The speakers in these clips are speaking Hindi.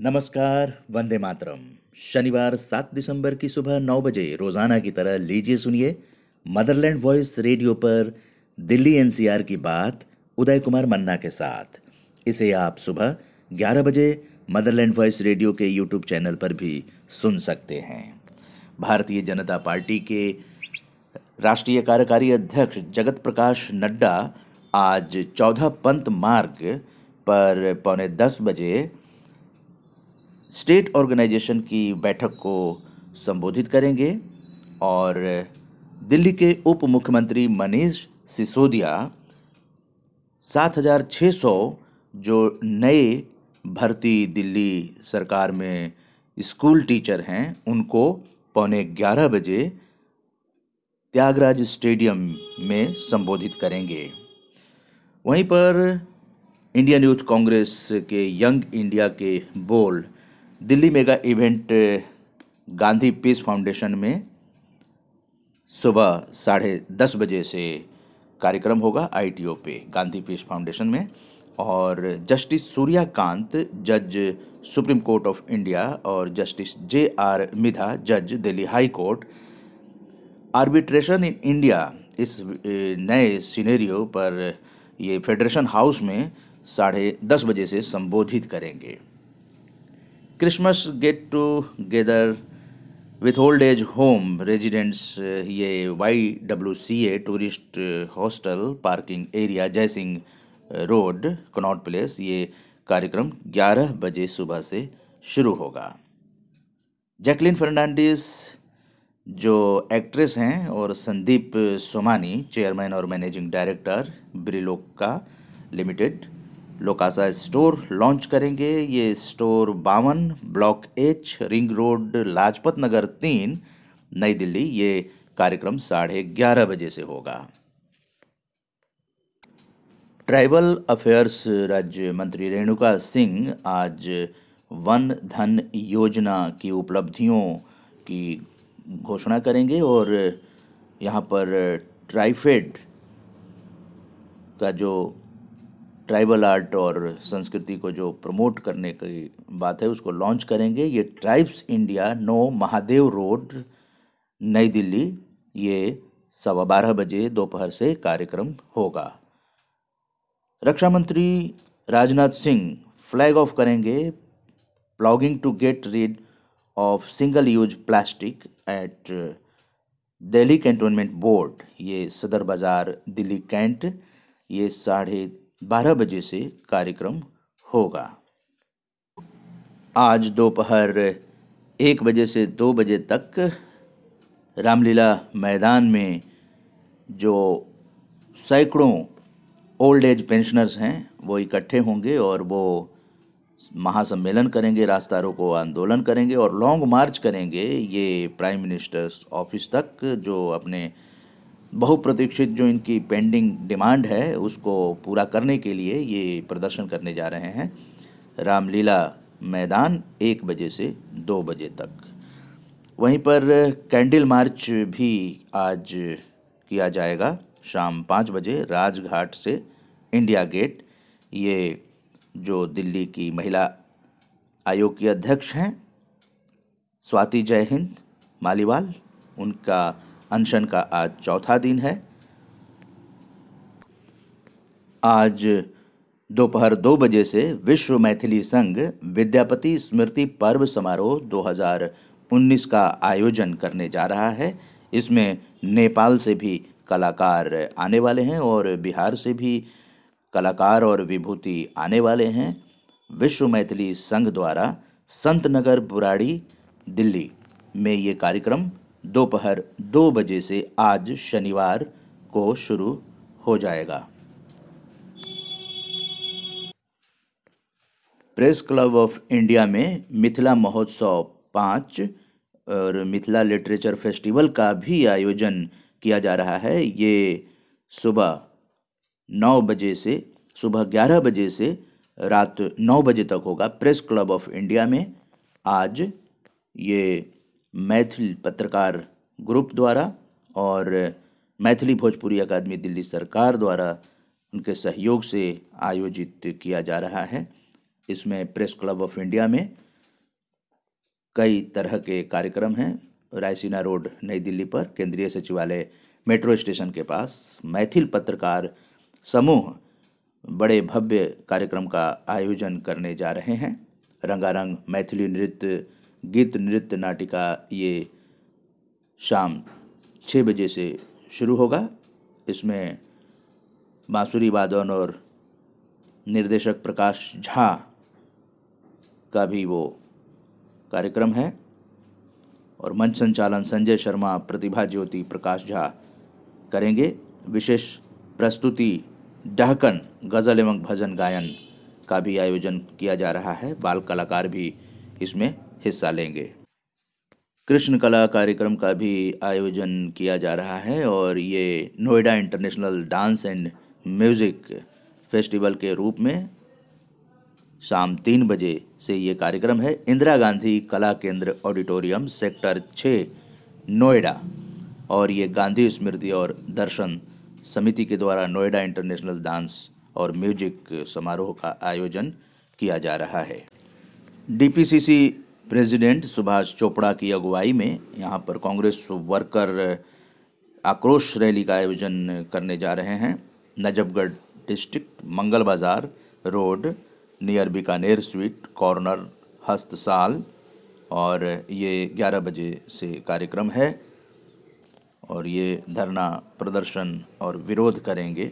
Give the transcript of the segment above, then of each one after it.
नमस्कार, वंदे मातरम। शनिवार 7 दिसंबर की सुबह 9 बजे रोजाना की तरह लीजिए सुनिए मदरलैंड वॉइस रेडियो पर दिल्ली एनसीआर की बात उदय कुमार मन्ना के साथ। इसे आप सुबह 11 बजे मदरलैंड वॉइस रेडियो के यूट्यूब चैनल पर भी सुन सकते हैं। भारतीय जनता पार्टी के राष्ट्रीय कार्यकारी अध्यक्ष जगत प्रकाश नड्डा आज 14 पंत मार्ग पर 9:45 बजे स्टेट ऑर्गेनाइजेशन की बैठक को संबोधित करेंगे और दिल्ली के उप मुख्यमंत्री मनीष सिसोदिया 7,600 जो नए भर्ती दिल्ली सरकार में स्कूल टीचर हैं उनको 11:15 बजे त्यागराज स्टेडियम में संबोधित करेंगे। वहीं पर इंडियन यूथ कांग्रेस के यंग इंडिया के बोल Delhi mega event Gandhi peace foundation में सुबह 10:30 बजे से कार्यक्रम होगा आईटीओ पे गांधी पीस फाउंडेशन में। और जस्टिस सूर्या कांत जज सुप्रीम कोर्ट ऑफ इंडिया और जस्टिस जे आर मिधा जज Delhi High Court arbitration in India इस नए सिनेरियो पर ये फेडरेशन हाउस में 10:30 बजे से संबोधित करेंगे। Christmas get together with old age home residents ये YWCA tourist hostel parking area Jaisingh road Connaught place ये कार्यक्रम 11 बजे सुबह से शुरू होगा। जैकलिन फर्नांडीज जो एक्ट्रेस हैं और संदीप सोमानी चेयरमैन और मैनेजिंग डायरेक्टर ब्रिलोक का लिमिटेड लोकासा स्टोर लॉन्च करेंगे। ये store 52 block H ring road Lajpat Nagar 3 नई दिल्ली ये कार्यक्रम 11:30 बजे से होगा। ट्राइबल अफेयर्स राज्य मंत्री रेणुका सिंह आज वन धन योजना की उपलब्धियों की घोषणा करेंगे और यहाँ पर ट्राइफेड का जो ट्राइबल आर्ट और संस्कृति को जो प्रमोट करने की बात है उसको लॉन्च करेंगे। ये ट्राइब्स इंडिया 9 महादेव रोड नई दिल्ली ये 12:15 बजे दोपहर से कार्यक्रम होगा। रक्षा मंत्री राजनाथ सिंह फ्लैग ऑफ करेंगे plogging to get rid of single use plastic at Delhi cantonment board ये सदर बाज़ार दिल्ली कैंट ये 12:30 बजे से कार्यक्रम होगा। आज दोपहर 1 बजे से 2 बजे तक रामलीला मैदान में जो सैकड़ों ओल्ड एज पेंशनर्स हैं वो इकट्ठे होंगे और वो महासम्मेलन करेंगे, रास्ता रोको आंदोलन करेंगे और लॉन्ग मार्च करेंगे ये प्राइम मिनिस्टर्स ऑफिस तक जो अपने बहुप्रतीक्षित जो इनकी पेंडिंग डिमांड है उसको पूरा करने के लिए ये प्रदर्शन करने जा रहे हैं। रामलीला मैदान 1 बजे से 2 बजे तक। वहीं पर कैंडल मार्च भी आज किया जाएगा शाम 5 बजे राजघाट से इंडिया गेट ये जो दिल्ली की महिला आयोग की अध्यक्ष हैं स्वाति जय हिंद मालीवाल उनका अनशन का आज 4था दिन है। आज दोपहर 2 बजे से विश्व मैथिली संघ विद्यापति स्मृति पर्व समारोह 2019 का आयोजन करने जा रहा है। इसमें नेपाल से भी कलाकार आने वाले हैं और बिहार से भी कलाकार और विभूति आने वाले हैं। विश्व मैथिली संघ द्वारा संत नगर बुराड़ी दिल्ली में ये कार्यक्रम दोपहर 2 बजे से आज शनिवार को शुरू हो जाएगा। प्रेस क्लब ऑफ इंडिया में मिथिला महोत्सव 5 और मिथिला लिटरेचर फेस्टिवल का भी आयोजन किया जा रहा है। ये सुबह 9 बजे से 11 बजे से रात 9 बजे तक होगा प्रेस क्लब ऑफ इंडिया में। आज ये मैथिल पत्रकार ग्रुप द्वारा और मैथिली भोजपुरी अकादमी दिल्ली सरकार द्वारा उनके सहयोग से आयोजित किया जा रहा है। इसमें प्रेस क्लब ऑफ इंडिया में कई तरह के कार्यक्रम हैं। रायसीना रोड नई दिल्ली पर केंद्रीय सचिवालय मेट्रो स्टेशन के पास मैथिल पत्रकार समूह बड़े भव्य कार्यक्रम का आयोजन करने जा रहे हैं। रंगारंग मैथिली नृत्य गीत नृत्य नाटिका ये शाम 6 बजे से शुरू होगा। इसमें बांसुरी वादन और निर्देशक प्रकाश झा का भी वो कार्यक्रम है और मंच संचालन संजय शर्मा, प्रतिभा ज्योति, प्रकाश झा करेंगे। विशेष प्रस्तुति डहकन गज़ल एवं भजन गायन का भी आयोजन किया जा रहा है। बाल कलाकार भी इसमें हिस्सा लेंगे। कृष्ण कला कार्यक्रम का भी आयोजन किया जा रहा है और ये Noida international dance and music festival के रूप में शाम 3 बजे से ये कार्यक्रम है। इंदिरा गांधी कला केंद्र ऑडिटोरियम सेक्टर 6 नोएडा और ये गांधी स्मृति और दर्शन समिति के द्वारा नोएडा इंटरनेशनल डांस और म्यूजिक समारोह का आयोजन किया जा रहा है। डीपीसीसी प्रेसिडेंट सुभाष चोपड़ा की अगुवाई में यहाँ पर कांग्रेस वर्कर आक्रोश रैली का आयोजन करने जा रहे हैं। Najafgarh district Mangal Bazaar road near Bikaner sweet corner Hastsal और ये 11 बजे से कार्यक्रम है और ये धरना प्रदर्शन और विरोध करेंगे।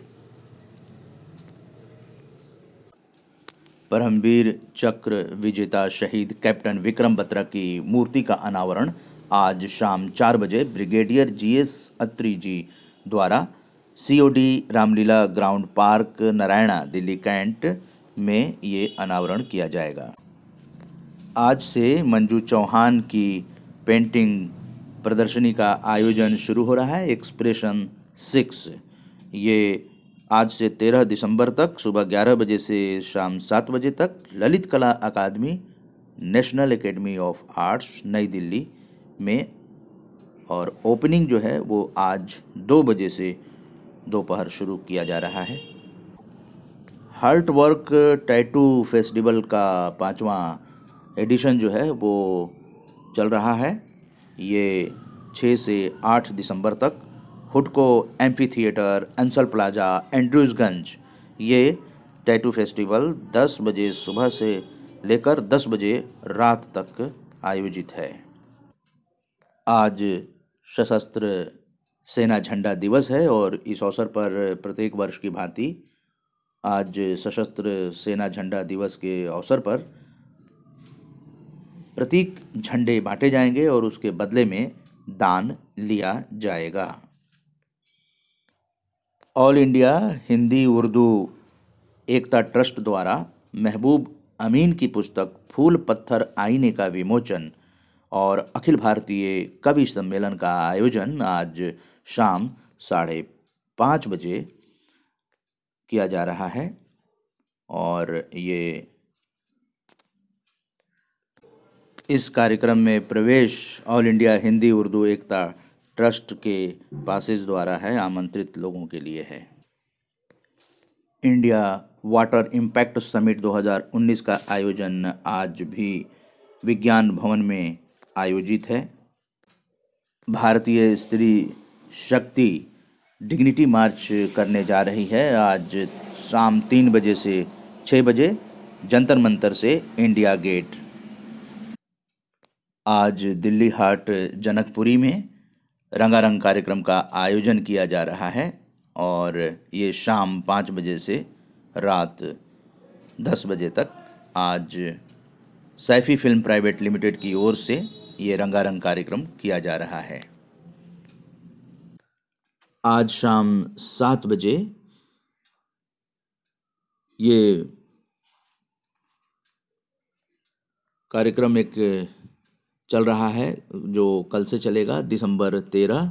परमवीर चक्र विजेता शहीद कैप्टन विक्रम बत्रा की मूर्ति का अनावरण आज शाम 4 बजे ब्रिगेडियर GS अत्री जी द्वारा COD Ramlila ground park Narayana Delhi cantt में ये अनावरण किया जाएगा। आज से मंजू चौहान की पेंटिंग प्रदर्शनी का आयोजन शुरू हो रहा है। एक्सप्रेशन 6 ये आज से 13 दिसंबर तक सुबह 11 बजे से शाम 7 बजे तक Lalit Kala Akademi national academy of arts नई दिल्ली में और ओपनिंग जो है वो आज 2 बजे से दोपहर शुरू किया जा रहा है। हार्ट वर्क टैटू फेस्टिवल का 5वां एडिशन जो है वो चल रहा है। ये 6 से 8 दिसंबर तक हुडको amphitheatre Ansal plaza Andrewsganj ये टैटू फेस्टिवल 10 बजे सुबह से लेकर 10 बजे रात तक आयोजित है। आज सशस्त्र सेना झंडा दिवस है और इस अवसर पर प्रत्येक वर्ष की भांति आज सशस्त्र सेना झंडा दिवस के अवसर पर प्रतीक झंडे बांटे जाएंगे और उसके बदले में दान लिया जाएगा। All India Hindi Urdu Ekta trust द्वारा महबूब अमीन की पुस्तक फूल पत्थर आईने का विमोचन और अखिल भारतीय कवि सम्मेलन का आयोजन आज शाम 5:30 बजे किया जा रहा है और ये इस कार्यक्रम में प्रवेश all India Hindi Urdu Ekta trust के पासेस द्वारा है, आमंत्रित लोगों के लिए है। इंडिया वाटर इम्पैक्ट समिट 2019 का आयोजन आज भी विज्ञान भवन में आयोजित है। भारतीय स्त्री शक्ति डिग्निटी मार्च करने जा रही है। आज शाम 3 बजे से 6 बजे जंतर मंतर से इंडिया गेट। आज दिल्ली हाट जनकपुरी में रंगारंग कार्यक्रम का आयोजन किया जा रहा है और ये शाम 5 बजे से रात 10 बजे तक आज सैफी फिल्म प्राइवेट लिमिटेड की ओर से ये रंगारंग कार्यक्रम किया जा रहा है। आज शाम 7 बजे ये कार्यक्रम एक चल रहा है जो कल से चलेगा दिसंबर 13।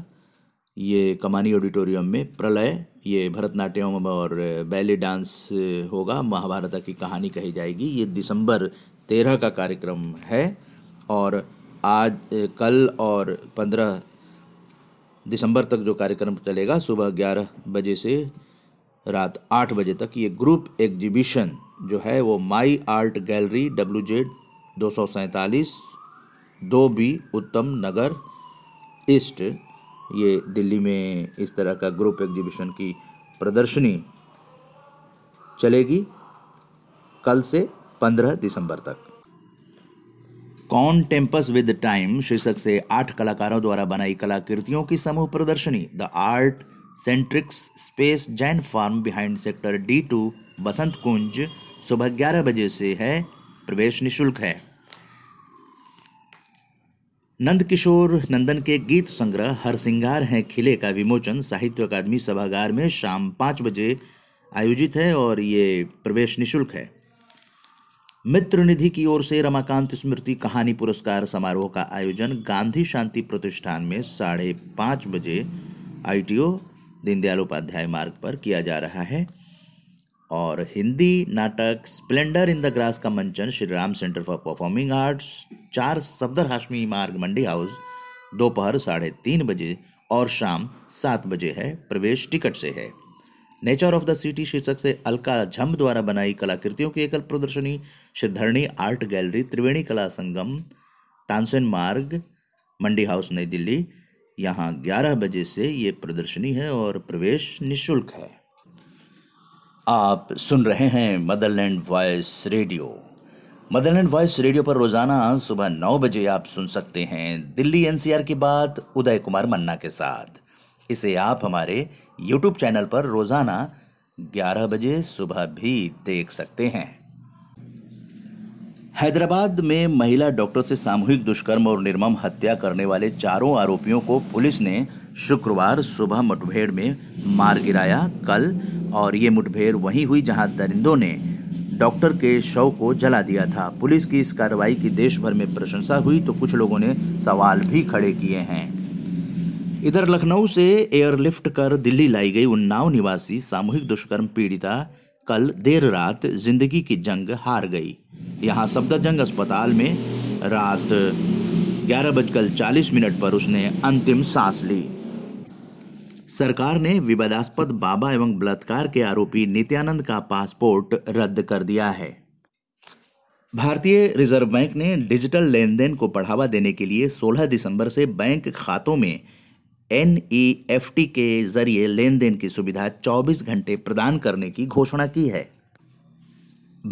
ये कमानी ऑडिटोरियम में प्रलय ये भरतनाट्यम और बैले डांस होगा। महाभारत की कहानी कही जाएगी। ये दिसंबर 13 का कार्यक्रम है और आज कल और 15 दिसंबर तक जो कार्यक्रम चलेगा सुबह 11 बजे से रात 8 बजे तक ये ग्रुप एग्जीबिशन जो है वो My Art gallery WZ 247 2B उत्तम नगर ईस्ट, ये दिल्ली में इस तरह का ग्रुप एग्जीबिशन की प्रदर्शनी चलेगी कल से 15 दिसंबर तक। कौन टेम्पस विद टाइम शीर्षक से 8 कलाकारों द्वारा बनाई कलाकृतियों की समूह प्रदर्शनी the art Centrix space Jain farm behind sector D2 Basant Kunj सुबह 11 बजे से है, प्रवेश निःशुल्क है। नंदकिशोर नंदन के गीत संग्रह हर सिंगार हैं खिले का विमोचन साहित्य अकादमी सभागार में शाम 5 बजे आयोजित है और ये प्रवेश निःशुल्क है। मित्र निधि की ओर से रमाकांत स्मृति कहानी पुरस्कार समारोह का आयोजन गांधी शांति प्रतिष्ठान में 5:30 बजे ITO दीनदयाल उपाध्याय मार्ग पर किया जा रहा है। और हिंदी नाटक स्प्लेंडर इन द ग्रास का मंचन Shri Ram centre for performing arts 4 Safdar Hashmi Marg Mandi house दोपहर 3:30 बजे और शाम 7 बजे है, प्रवेश टिकट से है। नेचर ऑफ द सिटी शीर्षक से अलका झंब द्वारा बनाई कलाकृतियों की एकल प्रदर्शनी सिद्धरणी आर्ट गैलरी त्रिवेणी कला संगम तानसेन मार्ग मंडी हाउस नई दिल्ली, यहाँ 11 बजे से ये प्रदर्शनी है और प्रवेश निःशुल्क है। आप सुन रहे हैं Motherland Voice Radio. Motherland Voice Radio पर रोज़ाना सुबह 9 बजे आप सुन सकते हैं दिल्ली एनसीआर की बात उदय कुमार मन्ना के साथ। इसे आप हमारे YouTube चैनल पर रोज़ाना 11 बजे सुबह भी देख सकते हैं। हैदराबाद में महिला डॉक्टर से सामूहिक दुष्कर्म और निर्मम हत्या करने वाले 4 आरोपियों को पुलिस ने शुक्रवार सुबह मुठभेड़ में मार गिराया कल, और ये मुठभेड़ वहीं हुई जहां दरिंदों ने डॉक्टर के शव को जला दिया था। पुलिस की इस कार्रवाई की देश भर में प्रशंसा हुई तो कुछ लोगों ने सवाल भी खड़े किए हैं। इधर लखनऊ से एयरलिफ्ट कर दिल्ली लाई गई उन्नाव निवासी सामूहिक दुष्कर्म पीड़िता कल देर रात जिंदगी की जंग हार गई। यहाँ सफदरजंग अस्पताल में रात 11:40 पर उसने अंतिम सांस ली। सरकार ने विवादास्पद बाबा एवं बलात्कार के आरोपी नित्यानंद का पासपोर्ट रद्द कर दिया है। भारतीय रिजर्व बैंक ने डिजिटल लेन देन को बढ़ावा देने के लिए 16 दिसंबर से बैंक खातों में NEFT के जरिए लेन देन की सुविधा 24 घंटे प्रदान करने की घोषणा की है।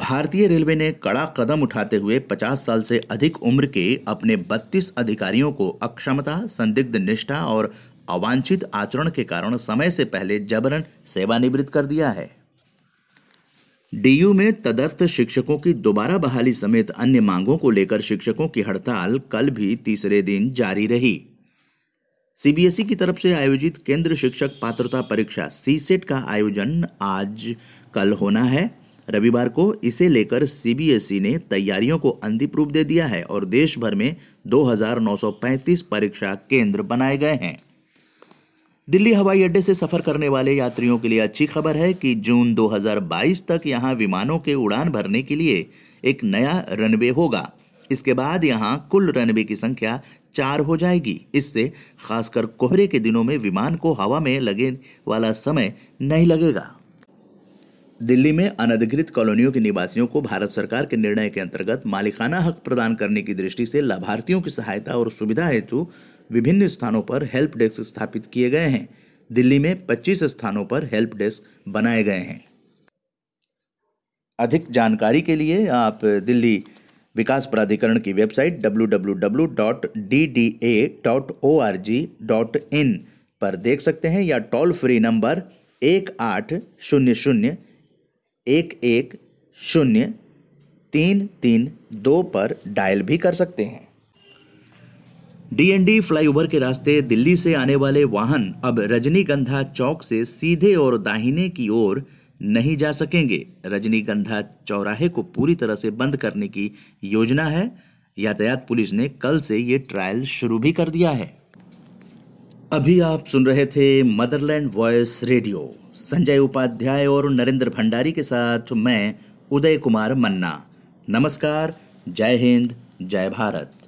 भारतीय रेलवे ने कड़ा कदम उठाते हुए 50 साल से अधिक उम्र के अपने 32 अधिकारियों को अक्षमता, संदिग्ध निष्ठा और अवांछित आचरण के कारण समय से पहले जबरन सेवानिवृत्त कर दिया है। DU में तदर्थ शिक्षकों की दोबारा बहाली समेत अन्य मांगों को लेकर शिक्षकों की हड़ताल कल भी तीसरे दिन जारी रही। CBSE की तरफ से आयोजित केंद्र शिक्षक पात्रता परीक्षा CTET का आयोजन कल होना है रविवार को। इसे लेकर CBSE ने तैयारियों को अंतिम रूप दे दिया है और देश भर में 2935 परीक्षा केंद्र बनाए गए हैं। दिल्ली हवाई अड्डे से सफर करने वाले यात्रियों के लिए अच्छी खबर है कि जून 2022 तक यहां विमानों के उड़ान भरने के लिए एक नया रनवे होगा। इसके बाद यहां कुल रनवे की संख्या 4 हो जाएगी। इससे खासकर कोहरे के दिनों में विमान को हवा में लगने वाला समय नहीं लगेगा। दिल्ली में अनधिकृत कॉलोनियों के निवासियों को भारत सरकार के निर्णय के अंतर्गत मालिकाना हक प्रदान करने की दृष्टि से लाभार्थियों की सहायता और सुविधा हेतु विभिन्न स्थानों पर हेल्प डेस्क स्थापित किए गए हैं। दिल्ली में 25 स्थानों पर हेल्प डेस्क बनाए गए हैं। अधिक जानकारी के लिए आप दिल्ली विकास प्राधिकरण की वेबसाइट www.dda.org.in पर देख सकते हैं या टोल फ्री नंबर 1800-110-332 पर डायल भी कर सकते हैं। DND फ्लाईओवर के रास्ते दिल्ली से आने वाले वाहन अब रजनीगंधा चौक से सीधे और दाहिने की ओर नहीं जा सकेंगे। रजनीगंधा चौराहे को पूरी तरह से बंद करने की योजना है। यातायात पुलिस ने कल से ये ट्रायल शुरू भी कर दिया है। अभी आप सुन रहे थे Motherland Voice Radio, Sanjay Upadhyay और नरेंद्र भंडारी के साथ मैं उदय कुमार मन्ना। नमस्कार, जय हिंद, जय भारत।